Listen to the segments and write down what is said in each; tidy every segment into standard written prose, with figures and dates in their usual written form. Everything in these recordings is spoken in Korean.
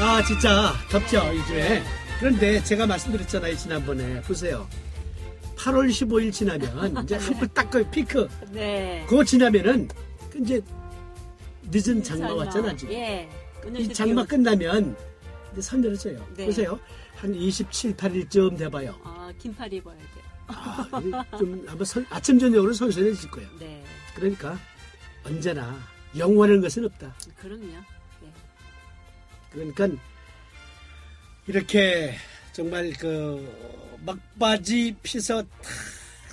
아 진짜 덥죠 요즘에. 그런데 제가 말씀드렸잖아요 지난번에. 보세요, 8월 15일 지나면 이제 한풀 딱 그 피크. 네. 그거 지나면은 이제 늦은 장마 왔잖아 지금. 예. 이 장마 끝나면 이제 선늘해져요. 네. 보세요, 한 27, 8일쯤 돼봐요. 아 긴팔 입어야 돼요. 좀 아마 아침 저녁으로 선선해질 거예요. 네. 그러니까 언제나 영원한 것은 없다. 그럼요. 그러니까 이렇게 정말 그 막바지 피서 탁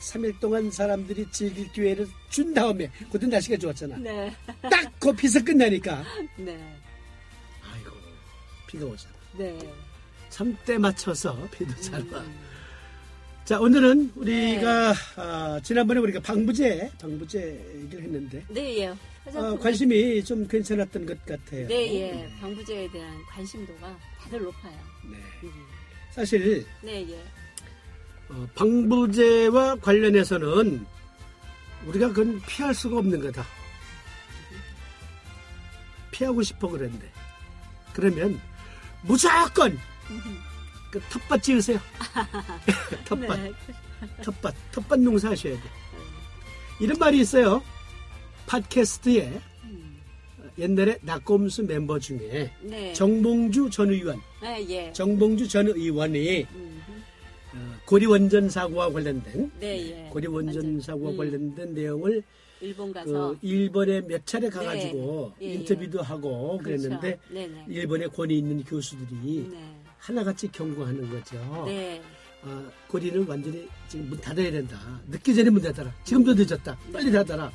3일 동안 사람들이 즐길 기회를 준 다음에, 그때 날씨가 좋았잖아. 네. 딱 그 피서 끝나니까. 네. 아이고 비가 오잖아. 네. 참 때 맞춰서 비도 잘 와. 자, 오늘은 우리가 지난번에 우리가 방부제 얘기를 했는데. 네요. 관심이 좀 괜찮았던 것 같아요. 네, 예. 네. 방부제에 대한 관심도가 다들 높아요. 네. 사실. 네, 예. 방부제와 관련해서는 우리가 그건 피할 수가 없는 거다. 피하고 싶어 그랬는데. 그러면 무조건 그 텃밭 지으세요. 텃밭. 네. 텃밭 농사 하셔야 돼. 이런 말이 있어요. 팟캐스트에 옛날에 나꼼수 멤버 중에 네. 정봉주 전 의원, 네, 예. 정봉주 전 의원이 고리 원전 사고와 관련된 네, 예. 고리 원전 사고와 관련된 내용을 일본 가서 그 일본에 몇 차례 가가지고 네. 예, 인터뷰도 하고 그랬는데 그렇죠. 네, 네. 일본의 권위 있는 교수들이 네. 하나같이 경고하는 거죠. 네. 고리는 완전히 지금 문 닫아야 된다. 늦기 전에 문 닫아라. 지금도 늦었다. 빨리 닫아라.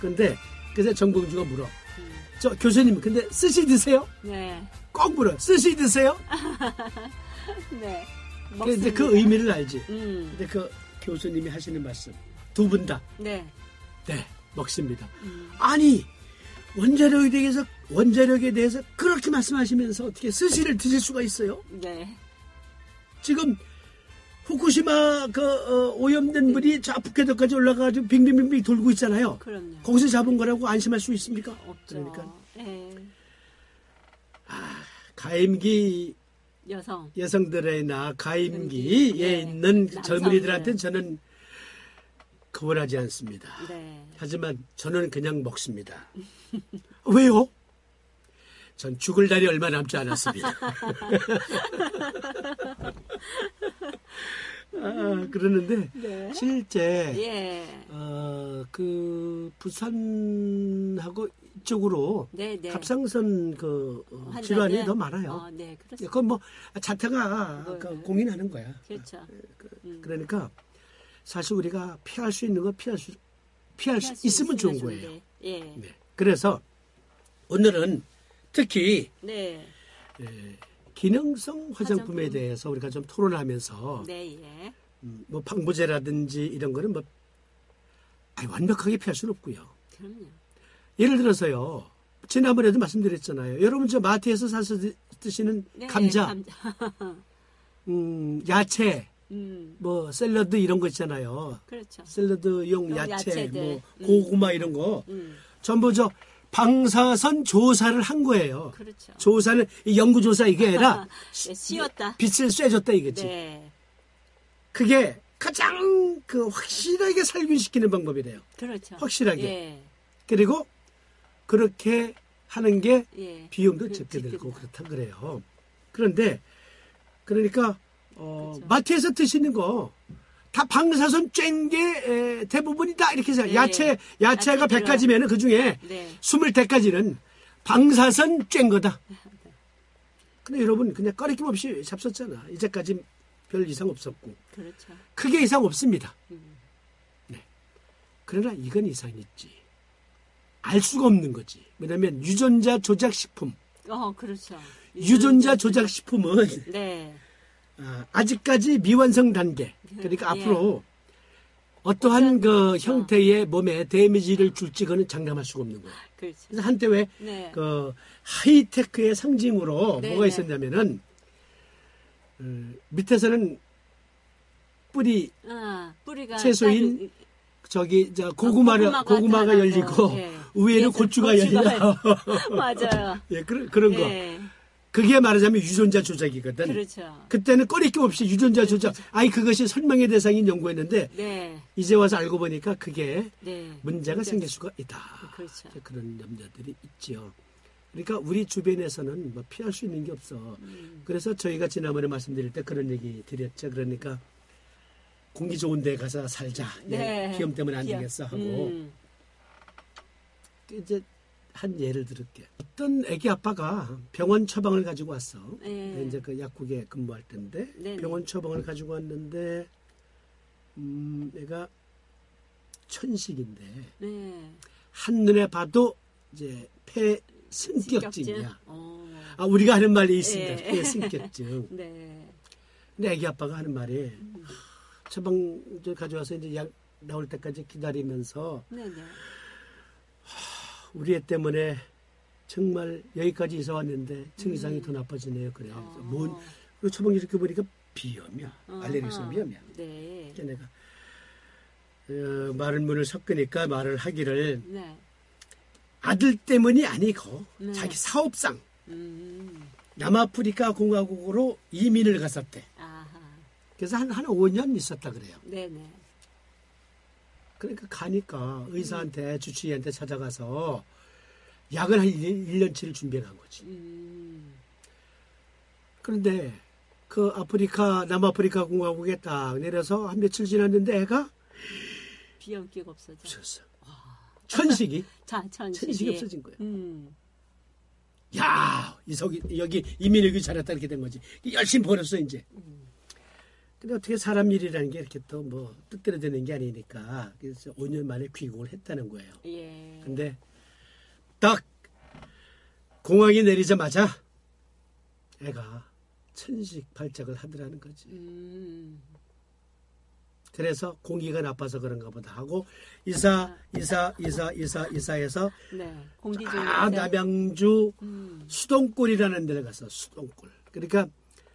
근데 그래서 정봉주가 물어. 저 교수님, 근데 스시 드세요? 네. 꼭 물어. 스시 드세요? 네. 근데 그 의미를 알지. 근데 그 교수님이 하시는 말씀 두 분 다. 네. 네, 먹습니다. 아니 원자력에 대해서 그렇게 말씀하시면서 어떻게 스시를 드실 수가 있어요? 네. 지금 후쿠시마 오염된 물이 저 북해도까지 올라가가지고 빙빙빙빙 돌고 있잖아요. 그럼요. 거기서 잡은 거라고 안심할 수 있습니까? 없죠. 그러니까. 네. 아, 가임기 여성들이나 가임기에 네. 있는 젊은이들한테는 저는 거부하지 않습니다. 네. 하지만 저는 그냥 먹습니다. 왜요? 전 죽을 날이 얼마 남지 않았습니다. 그러는데 네. 실제 예. 그 부산하고 이쪽으로 네, 네. 갑상선 그 질환이 더 많아요. 네, 그렇습니다. 그건 뭐 자태가 공인하는 거야. 그렇죠. 그러니까 사실 우리가 피할 수 있는 거 피할 수 있으면 좋은 거예요. 예. 네. 그래서 오늘은 특히 네. 기능성 화장품에 대해서 우리가 좀 토론하면서 네, 예. 뭐 방부제라든지 이런 거는 뭐 완벽하게 피할 수는 없고요. 그럼요. 예를 들어서요. 지난번에도 말씀드렸잖아요. 여러분 저 마트에서 사서 드시는 네, 감자. 야채, 뭐 샐러드 이런 거 있잖아요. 그렇죠. 샐러드용 야채, 뭐 고구마 이런 거 전부 저 방사선 조사를 한 거예요. 그렇죠. 조사는 연구조사 이게 아니라 씌웠다. 빛을 쐬줬다 이거지. 네. 그게 가장 그 확실하게 살균시키는 방법이래요. 그렇죠. 확실하게. 예. 그리고 그렇게 하는 게 예. 비용도 적게 들고 그렇다 그래요. 그런데 그러니까 그렇죠. 마트에서 드시는 거 다 방사선 쬐는 게 대부분이다 이렇게 해서 네. 야채가 100가지면은 그중에 네. 20가지는 방사선 쬐는 거다. 근데 여러분 그냥 꺼리낌 없이 잡섰잖아. 이제까지 별 이상 없었고. 그렇죠. 크게 이상 없습니다. 그러나 이건 이상이 있지. 알 수가 없는 거지. 왜냐하면 유전자 조작식품. 그렇죠. 유전자 조작식품은 네. 아직까지 미완성 단계. 그러니까 앞으로 어떠한 그 형태의 몸에 데미지를 줄지 그건 장담할 수가 없는 거예요. 그렇죠. 그래서 한때 왜 그 하이테크의 상징으로 뭐가 있었냐면은 밑에서는 뿌리가 채소인 고구마가 열리고 위에는 고추가 열리고 맞아요. 예, 그런 거. 그게 말하자면 유전자 조작이거든. 그렇죠. 그때는 꺼리낌 없이 유전자 조작. 아니 그것이 설명의 대상인 연구했는데 이제 와서 알고 보니까 그게 문제가 생길 수가 있다. 그렇죠. 그런 염려들이 있죠. 그러니까 우리 주변에서는 뭐 피할 수 있는 게 없어. 그래서 저희가 지난번에 말씀드릴 때 그런 얘기 드렸죠. 그러니까 공기 좋은 데 가서 살자. 비염 때문에 안 되겠어 하고. 이제 한 예를 들을게. 어떤 애기 아빠가 병원 처방을 가지고 왔어. 이제 그 약국에 근무할 텐데 병원 처방을 가지고 왔는데 애가 천식인데 한눈에 봐도 이제 폐 승격증이야. 아, 우리가 하는 말이 있습니다. 폐 승격증. 근데 애기 아빠가 하는 말이 처방 가져와서 이제 약 나올 때까지 기다리면서 우리 애 때문에 정말 여기까지 이사 왔는데 증상이 더 나빠지네요. 그래. 그리고 처방 이렇게 보니까 비염이야. 알레르기성 비염이야. 그래서 내가 마른 물을 섞으니까 말을 하기를 아들 때문이 아니고 자기 사업상 남아프리카 공화국으로 이민을 갔었대. 그래서 한 5년 있었다 그래요. 그러니까 가니까 의사한테 주치의한테 찾아가서 약을 한 1년치를 준비를 한 거지. 그런데 그 남아프리카 공화국에 딱 내려서 한 며칠 지났는데 애가 비염기가 없어졌어. 천식이. 천식이 없어진 거야. 야, 여기 이민혁이 잘했다 이렇게 된 거지. 열심히 벌었어 이제. 근데 어떻게 사람 일이라는 게 이렇게 또 뭐 뜻대로 되는 게 아니니까 그래서 5년 만에 귀국을 했다는 거예요. 근데 딱 공항에 내리자마자 애가 천식 발작을 하더라는 거지. 그래서 공기가 나빠서 그런가 보다 하고 이사해서 남양주 수동골이라는 데를 가서 수동골. 그러니까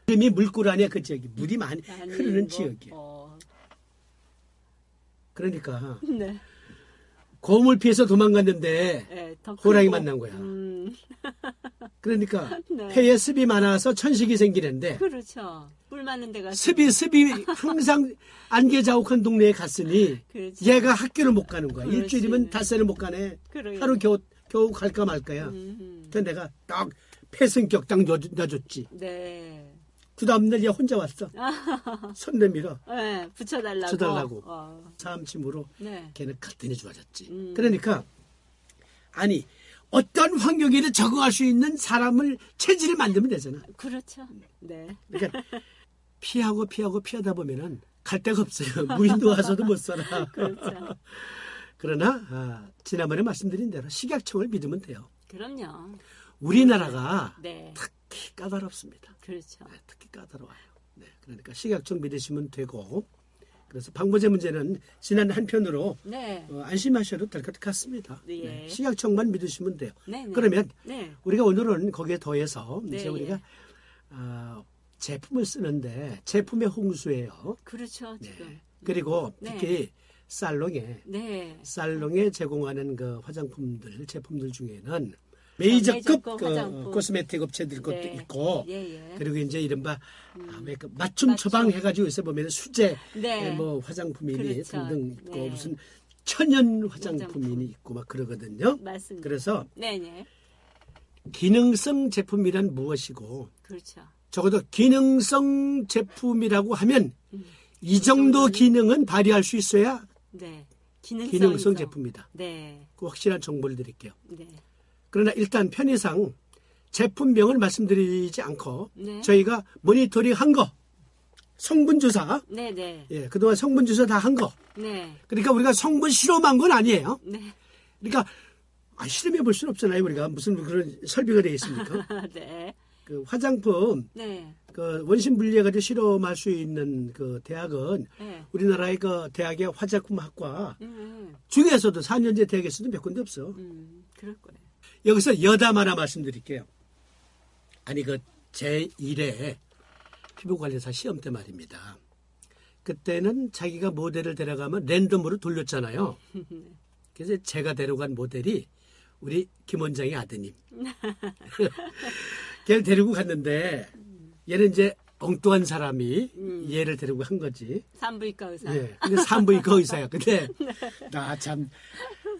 이름이 물골 아니야. 그 지역이 물이 많이 흐르는 지역이야. 그러니까 고물 피해서 도망갔는데 호랑이 만난 거야. 그러니까 폐에 습이 많아서 천식이 생기는데 그렇죠. 물 많은 데 가서 습이 항상 안개자욱한 동네에 갔으니 얘가 학교를 못 가는 거야. 일주일이면 닷새를 못 가네. 하루 겨우 갈까 말까야. 그래서 내가 딱 폐승격 딱 놔줬지. 그 다음날 얘 혼자 왔어. 손 내밀어. 붙여달라고. 사암침으로 걔는 갔더니 좋아졌지. 그러니까 아니 어떤 환경에도 적응할 수 있는 사람을 체질을 만들면 되잖아. 그렇죠. 그러니까 피하다 보면은 갈 데가 없어요. 무인도 와서도 못 살아. 그렇죠. 그러나 지난번에 말씀드린 대로 식약청을 믿으면 돼요. 그럼요. 우리나라가 특히 까다롭습니다. 그렇죠. 특히 까다로워요. 그러니까 식약청 믿으시면 되고 그래서 방부제 문제는 지난 한편으로 안심하셔도 될 것 같습니다. 식약청만 믿으시면 돼요. 그러면 우리가 오늘은 거기에 더해서 이제 우리가 제품을 쓰는데 제품의 홍수예요. 그렇죠. 지금. 그리고 특히 살롱에 제공하는 그 제품들 중에는 메이저급 코스메틱 업체들 것도 있고 그리고 이제 이른바 맞춤 처방 해가지고 요새 보면 수제 뭐 화장품이니 등등 있고 무슨 천연 화장품이니 있고 막 그러거든요. 맞습니다. 그래서 기능성 제품이란 무엇이고 그렇죠. 적어도 기능성 제품이라고 하면 이 정도 기능은 발휘할 수 있어야 기능성 제품이다. 그 확실한 정보를 드릴게요. 그러나 일단 편의상 제품명을 말씀드리지 않고 저희가 모니터링한 거 성분 조사. 네네. 예, 그동안 성분 조사 다 한 거. 네. 그러니까 우리가 성분 실험한 건 아니에요. 네. 그러니까 실험해 볼 수는 없잖아요. 우리가 무슨 그런 설비가 되어 있습니까? 네. 그 화장품. 네. 그 원심 분리해가지고 실험할 수 있는 그 대학은 네. 우리나라의 그 대학의 화장품학과 중에서도 4년제 대학에서도 몇 군데 없어. 그럴 거예요. 여기서 여담 하나 말씀드릴게요. 아니 그 제1회 피부관리사 시험 때 말입니다. 그때는 자기가 모델을 데려가면 랜덤으로 돌렸잖아요. 그래서 제가 데려간 모델이 우리 김 원장의 아드님. 걔를 데리고 갔는데 얘는 이제 엉뚱한 사람이 얘를 데리고 한 거지. 산부인과 의사. 예, 근데 산부인과 의사야. 근데 나 참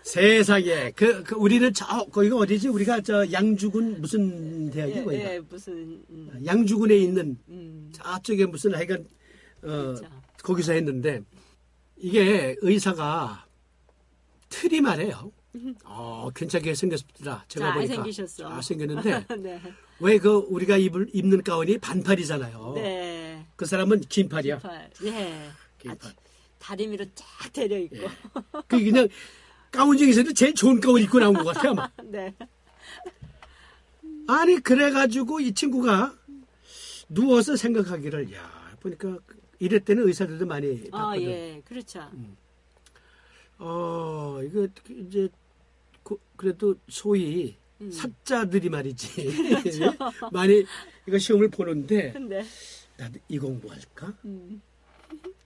세상에 그 우리는 저 거기가 어디지? 우리가 저 양주군 무슨 대학이야? 거기가? 예, 무슨 양주군에 있는 저쪽에 무슨 하여간 그렇죠. 거기서 했는데 이게 의사가 틀이 말해요. 괜찮게 생겼습니다. 제가 보니까 생기셨어. 잘 생겼는데 네. 왜 그 우리가 입는 가운이 반팔이잖아요. 네. 그 사람은 긴팔이야. 긴팔. 네. 긴팔. 다리미로 쫙 데려 입고. 네. 그 그냥 가운 중에서도 제일 좋은 가운 입고 나온 것 같아요, 아마. 네. 아니 그래가지고 이 친구가 누워서 생각하기를 보니까 이럴 때는 의사들도 많이 봤거든. 예, 그렇죠. 이거 이제 그래도 소위 사자들이 말이지. 그렇죠. 많이 이거 시험을 보는데 근데. 나도 이 공부할까?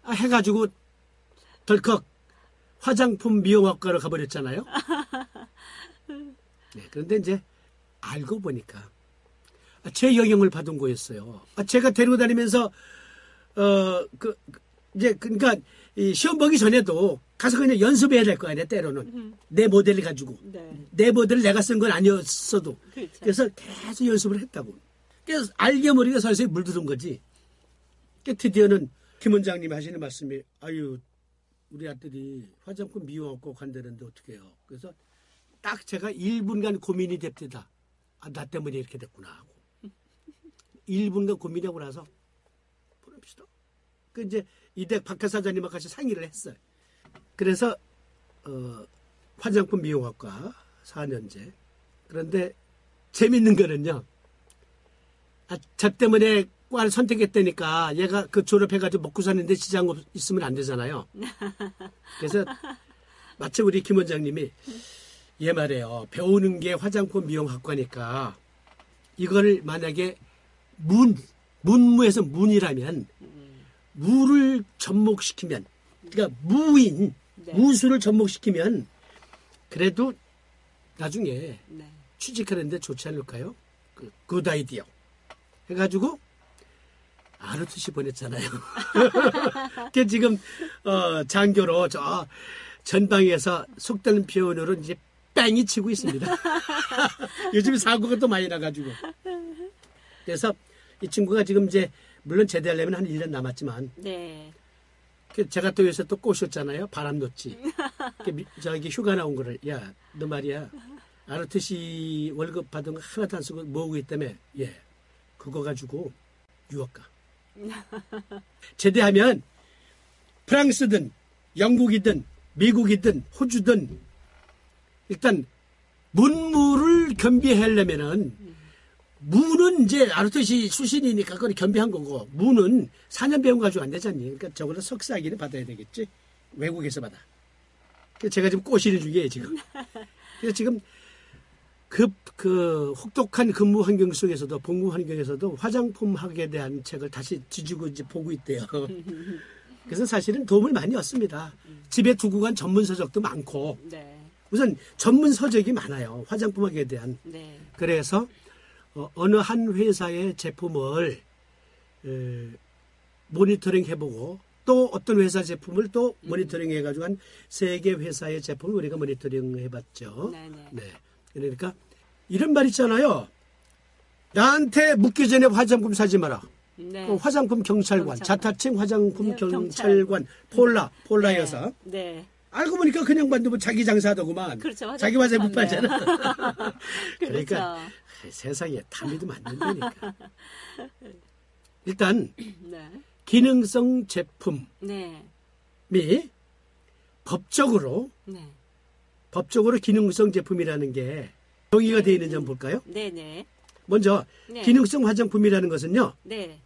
해가지고 덜컥 화장품 미용학과로 가버렸잖아요. 네, 그런데 이제 알고 보니까 제 영향을 받은 거였어요. 제가 데리고 다니면서 이제 그러니까 이 시험 보기 전에도 가서 그냥 연습해야 될 거 아니야 때로는 내 모델을 가지고 네. 내 모델을 내가 쓴 건 아니었어도 그렇죠. 그래서 계속 연습을 했다고 그래서 알게 모르게 서서히 물들은 거지. 드디어는 김 원장님이 하시는 말씀이 아유 우리 아들이 화장품 미용학과 간다는데 어떻게 해요. 그래서 딱 제가 1분간 고민이 됩니다. 나 때문에 이렇게 됐구나 하고 1분간 고민하고 나서 보냅시다. 그 이제 이댁 박사님하고 같이 상의를 했어요. 그래서 화장품 미용학과 4년제. 그런데 재밌는 거는요. 저 때문에 과를 선택했다니까 얘가 그 졸업해가지고 먹고 사는데 지장 있으면 안 되잖아요. 그래서 마침 우리 김 원장님이 얘 말이에요. 배우는 게 화장품 미용학과니까 이걸 만약에 문무에서 문이라면 무를 접목시키면 그러니까 무인 네. 무술을 접목시키면 그래도 나중에 네. 취직하는데 좋지 않을까요? 굿 아이디어 해가지고 아르투시 보냈잖아요. 그게 지금 장교로 저 전방에서 속다른 표현으로 이제 뺑이 치고 있습니다. 요즘 사고가 또 많이 나가지고 그래서 이 친구가 지금 이제 물론 제대하려면 한 1년 남았지만 네. 제가 또 여기서 또 꼬셨잖아요. 바람 놓지. 저기 휴가 나온 거를 야 너 말이야 아르투시 월급 받은 거 하나도 안 쓰고 모으고 있다며. 예, 그거 가지고 유학 가. 제대하면 프랑스든 영국이든 미국이든 호주든 일단 문무를 겸비하려면은 무는 이제 아르투시 수신이니까 그걸 겸비한 거고 무는 4년 배움 가지고 안 되잖니. 그러니까 저걸로 석사학위를 받아야 되겠지. 외국에서 받아. 그래서 제가 지금 꼬시는 중이에요 지금. 그래서 지금 혹독한 근무 환경 속에서도 복무 환경에서도 화장품학에 대한 책을 다시 뒤지고 이제 보고 있대요. 그래서 사실은 도움을 많이 얻습니다. 집에 두고 간 전문 서적도 많고 네. 우선 전문 서적이 많아요. 화장품학에 대한. 네. 그래서 어느 한 회사의 제품을 모니터링 해보고 또 어떤 회사 제품을 또 모니터링 해가지고 한 3개 회사의 제품을 우리가 모니터링 해봤죠. 네네. 네. 그러니까 이런 말 있잖아요. 나한테 묻기 전에 화장품 사지 마라. 네. 화장품 경찰관, 자타칭 화장품 경찰관, 폴라 네. 여사. 네. 알고 보니까 그냥 만두면 자기 장사하더구만. 그렇죠. 자기 화장품 못 팔잖아. 그러니까 그렇죠. 세상에 탐이도 맞는 거니까. 일단 네. 기능성 제품이 네. 법적으로 기능성 제품이라는 게 정의가 네. 되어 있는지 한번 볼까요? 네네. 네. 먼저 네. 기능성 화장품이라는 것은요. 네.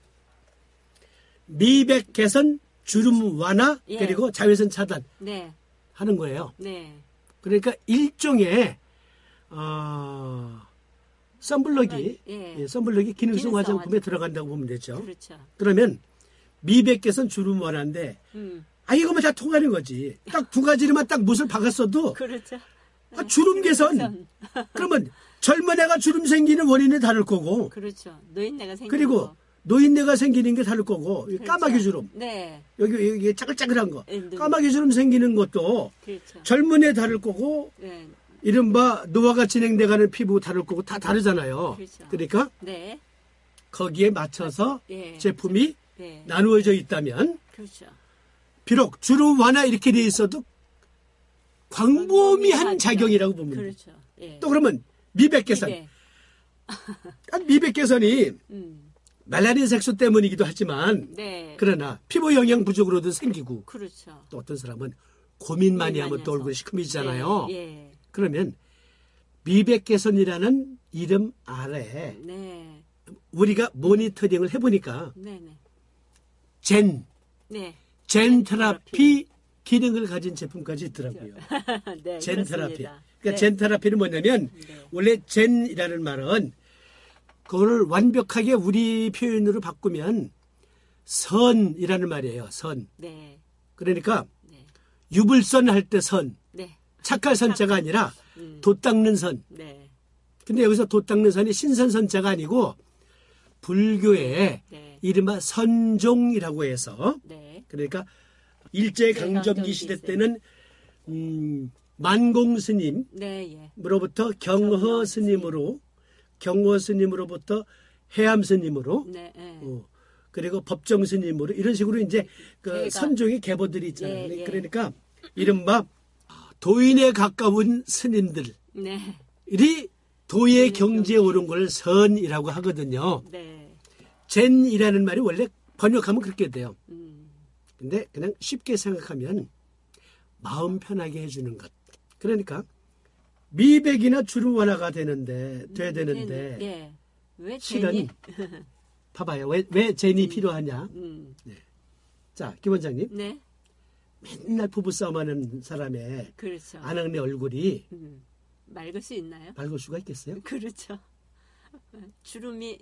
미백 개선, 주름 완화, 예. 그리고 자외선 차단 네. 하는 거예요. 네. 그러니까 일종의 선블럭이 예. 예, 선블럭이 기능성 화장품에 들어간다고 보면 되죠. 그렇죠. 그러면 미백 개선, 주름 완화인데 이거만 다 통하는 거지. 딱 두 가지로만 딱 못을 박았어도 그렇죠. 주름 개선. 그러면 젊은 애가 주름 생기는 원인이 다를 거고. 그렇죠. 노인네가 생기고. 그리고 노인네가 생기는 게 다를 거고. 그렇죠. 까마귀 주름. 네. 여기 짜글짜글한 거. 네. 까마귀 주름 생기는 것도 그렇죠. 젊은 애 다를 거고. 네. 이른바 노화가 진행돼가는 피부 다를 거고 다 다르잖아요. 그렇죠. 그러니까 네. 거기에 맞춰서 네. 제품이 네. 나누어져 있다면 그렇죠. 비록 주름 완화 이렇게 돼 있어도 광범위한 작용이라고 봅니다. 그렇죠. 예. 또 그러면 미백 개선. 미백 개선이 말라린 색소 때문이기도 하지만 네. 그러나 피부 영양 부족으로도 생기고 그렇죠. 또 어떤 사람은 고민 많이 하면 또 얼굴이 시큼해지잖아요. 예. 예. 그러면 미백 개선이라는 이름 아래 네. 우리가 모니터링을 해보니까 네. 젠테라피 기능을 가진 제품까지 있더라고요. 네, 젠테라피. 그러니까 네. 젠테라피는 뭐냐면 네. 원래 젠이라는 말은 그걸 완벽하게 우리 표현으로 바꾸면 선이라는 말이에요. 선. 네. 그러니까 네. 유불선 할 때 선. 네. 착할 선자가 아니라 돛 닦는 선. 네. 근데 여기서 돛 닦는 선이 신선 선자가 아니고 불교의 네. 이른바 선종이라고 해서 네. 그러니까 일제강점기 시대 때는 만공스님 네, 예. 로부터 경허스님으로 경허스님으로부터 해암스님으로 네, 예. 그리고 법정스님으로 이런 식으로 이제 그 선종의 계보들이 있잖아요. 예, 예. 그러니까 이른바 도인에 가까운 스님들이 네. 도의 경지에 오른 걸 선이라고 하거든요. 네. 젠이라는 말이 원래 번역하면 그렇게 돼요. 근데 그냥 쉽게 생각하면 마음 편하게 해주는 것. 그러니까 미백이나 주름 완화가 돼야 되는데 네. 왜 실은 봐봐요. 왜 젠이 필요하냐. 네. 자, 김 원장님. 네. 맨날 부부싸움하는 사람의 그렇죠. 아낙네 얼굴이 맑을 수 있나요? 맑을 수가 있겠어요? 그렇죠. 주름이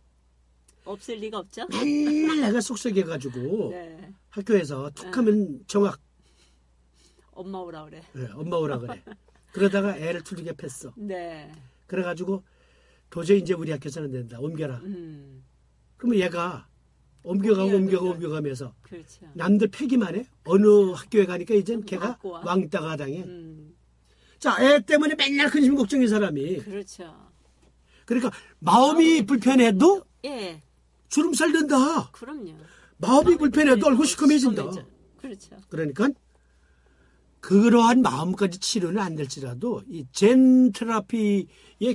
없을 리가 없죠? 맨날 내가 속썩여가지고 네. 학교에서 툭하면 정학. 엄마 오라 그래. 네, 엄마 오라 그래. 그러다가 애를 투르게 팼어. 네. 그래가지고 도저히 이제 우리 학교에서는 된다. 옮겨라. 그러면 얘가 옮겨가면서 그렇죠. 남들 패기만 해. 어느 그렇죠. 학교에 가니까 이제 걔가 왕따가 당해. 자, 애 때문에 맨날 근심 걱정인 사람이. 그렇죠. 그러니까 마음이 불편해도 예. 주름살 된다. 그럼요. 마음이 불편해도 얼굴 시커매진다. 그렇죠. 그러니까 그러한 마음까지 치료는 안 될지라도 이 젠테라피의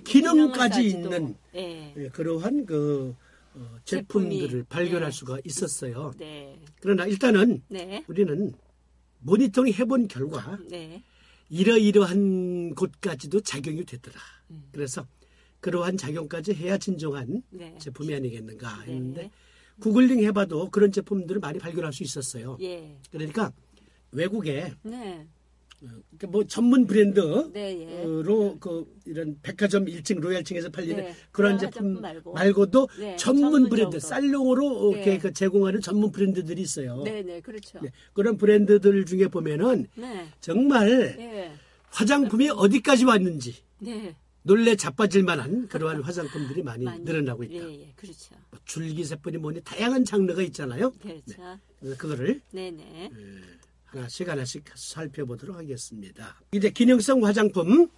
기능까지 있는 예. 그러한 그 제품들을 발견할 네. 수가 있었어요. 네. 그러나 일단은 네. 우리는 모니터링 해본 결과 네. 이러이러한 곳까지도 작용이 되더라. 그래서 그러한 작용까지 해야 진정한 네. 제품이 아니겠는가 했는데 네. 구글링 해봐도 그런 제품들을 많이 발견할 수 있었어요. 예. 그러니까 외국에 네. 뭐 전문 브랜드로 네, 예. 그 이런 백화점 1층 로얄층에서 팔리는 네. 그런 제품 말고도 네, 전문 브랜드 살롱으로 네. 이렇게 제공하는 전문 브랜드들이 있어요. 네, 네, 그렇죠. 네, 그런 브랜드들 중에 보면은 네. 정말 네. 화장품이 어디까지 왔는지 네. 놀래 자빠질 만한 그러한 화장품들이 많이 늘어나고 있다. 네, 예, 그렇죠. 뭐 줄기세포니 뭐니 다양한 장르가 있잖아요. 그렇죠. 네, 그래서 그거를 네, 네. 하나씩 살펴보도록 하겠습니다. 이제 기능성 화장품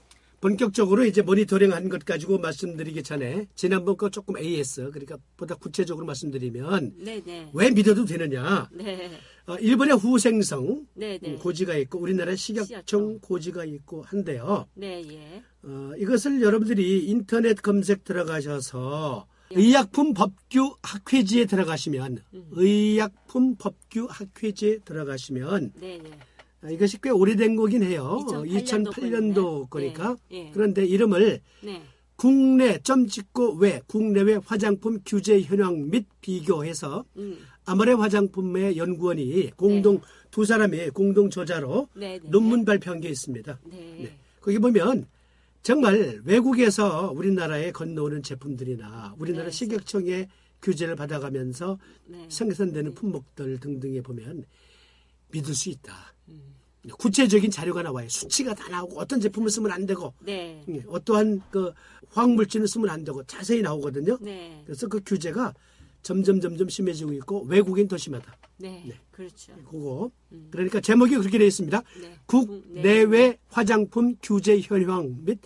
본격적으로 이제 모니터링한 것 가지고 말씀드리기 전에 지난번 거 조금 AS 그러니까 보다 구체적으로 말씀드리면 네네. 왜 믿어도 되느냐? 네. 일본의 후생성 네네. 고지가 있고 우리나라의 식약청 고지가 있고 한데요. 네, 예. 이것을 여러분들이 인터넷 검색 들어가셔서 의약품 법규 학회지에 들어가시면 의약품 법규 학회지에 들어가시면 이것이 꽤 오래된 거긴 해요. 2008년도 거니까. 네. 그런데 이름을 네. 국내 점 찍고 외 국내외 화장품 규제 현황 및 비교해서 아모레 화장품의 연구원이 공동 네. 두 사람이 공동 저자로 네. 논문 발표한 게 있습니다. 네. 네. 거기 보면 정말 외국에서 우리나라에 건너오는 제품들이나 우리나라 네. 식약청의 규제를 받아가면서 네. 생산되는 품목들 등등에 보면 믿을 수 있다. 구체적인 자료가 나와요. 수치가 다 나오고 어떤 제품을 쓰면 안 되고 네. 어떠한 그 화학물질을 쓰면 안 되고 자세히 나오거든요. 네. 그래서 그 규제가 점점 심해지고 있고 외국인 더 심하다. 네, 네. 그렇죠. 그거 그러니까 제목이 그렇게 되어 있습니다. 네. 국내외 네. 화장품 규제 현황 및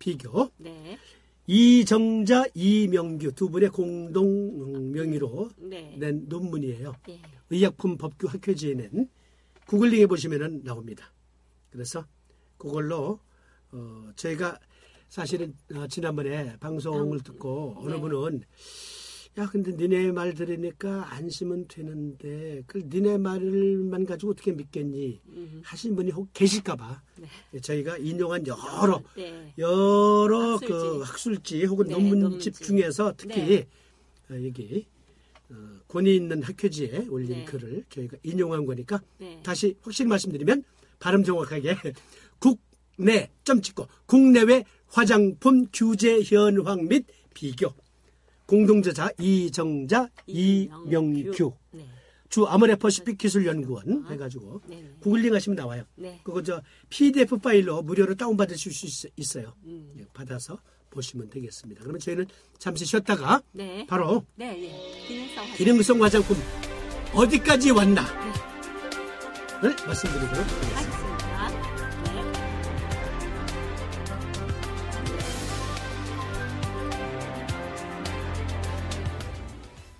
비교. 네. 이정자, 이명규 두 분의 공동 명의로 네. 낸 논문이에요. 네. 의약품 법규 학회지에 낸. 구글링해 보시면 나옵니다. 그래서 그걸로 저희가 사실은 지난번에 방송을 듣고 어느 네. 분은 야 근데 니네 말 들으니까 안심은 되는데 그걸 니네 말만 가지고 어떻게 믿겠니 하신 분이 혹 계실까 봐 네. 저희가 인용한 여러 그 학술지 혹은 네, 논문집 중에서 특히 네. 여기 권위 있는 학회지에 올린 네. 글을 저희가 인용한 거니까 네. 다시 확실히 말씀드리면 발음 정확하게 국내 점 찍고 국내외 화장품 규제 현황 및 비교 공동저자 이정자 이명규 네. 주 아모레퍼시픽 기술연구원 해가지고 네. 구글링하시면 나와요. 네. 그거 저 PDF 파일로 무료로 다운받으실 수 있어요. 받아서 보시면 되겠습니다. 그러면 저희는 잠시 쉬었다가 네. 바로 기능성 화장품 어디까지 왔나를 말씀드리도록 하겠습니다.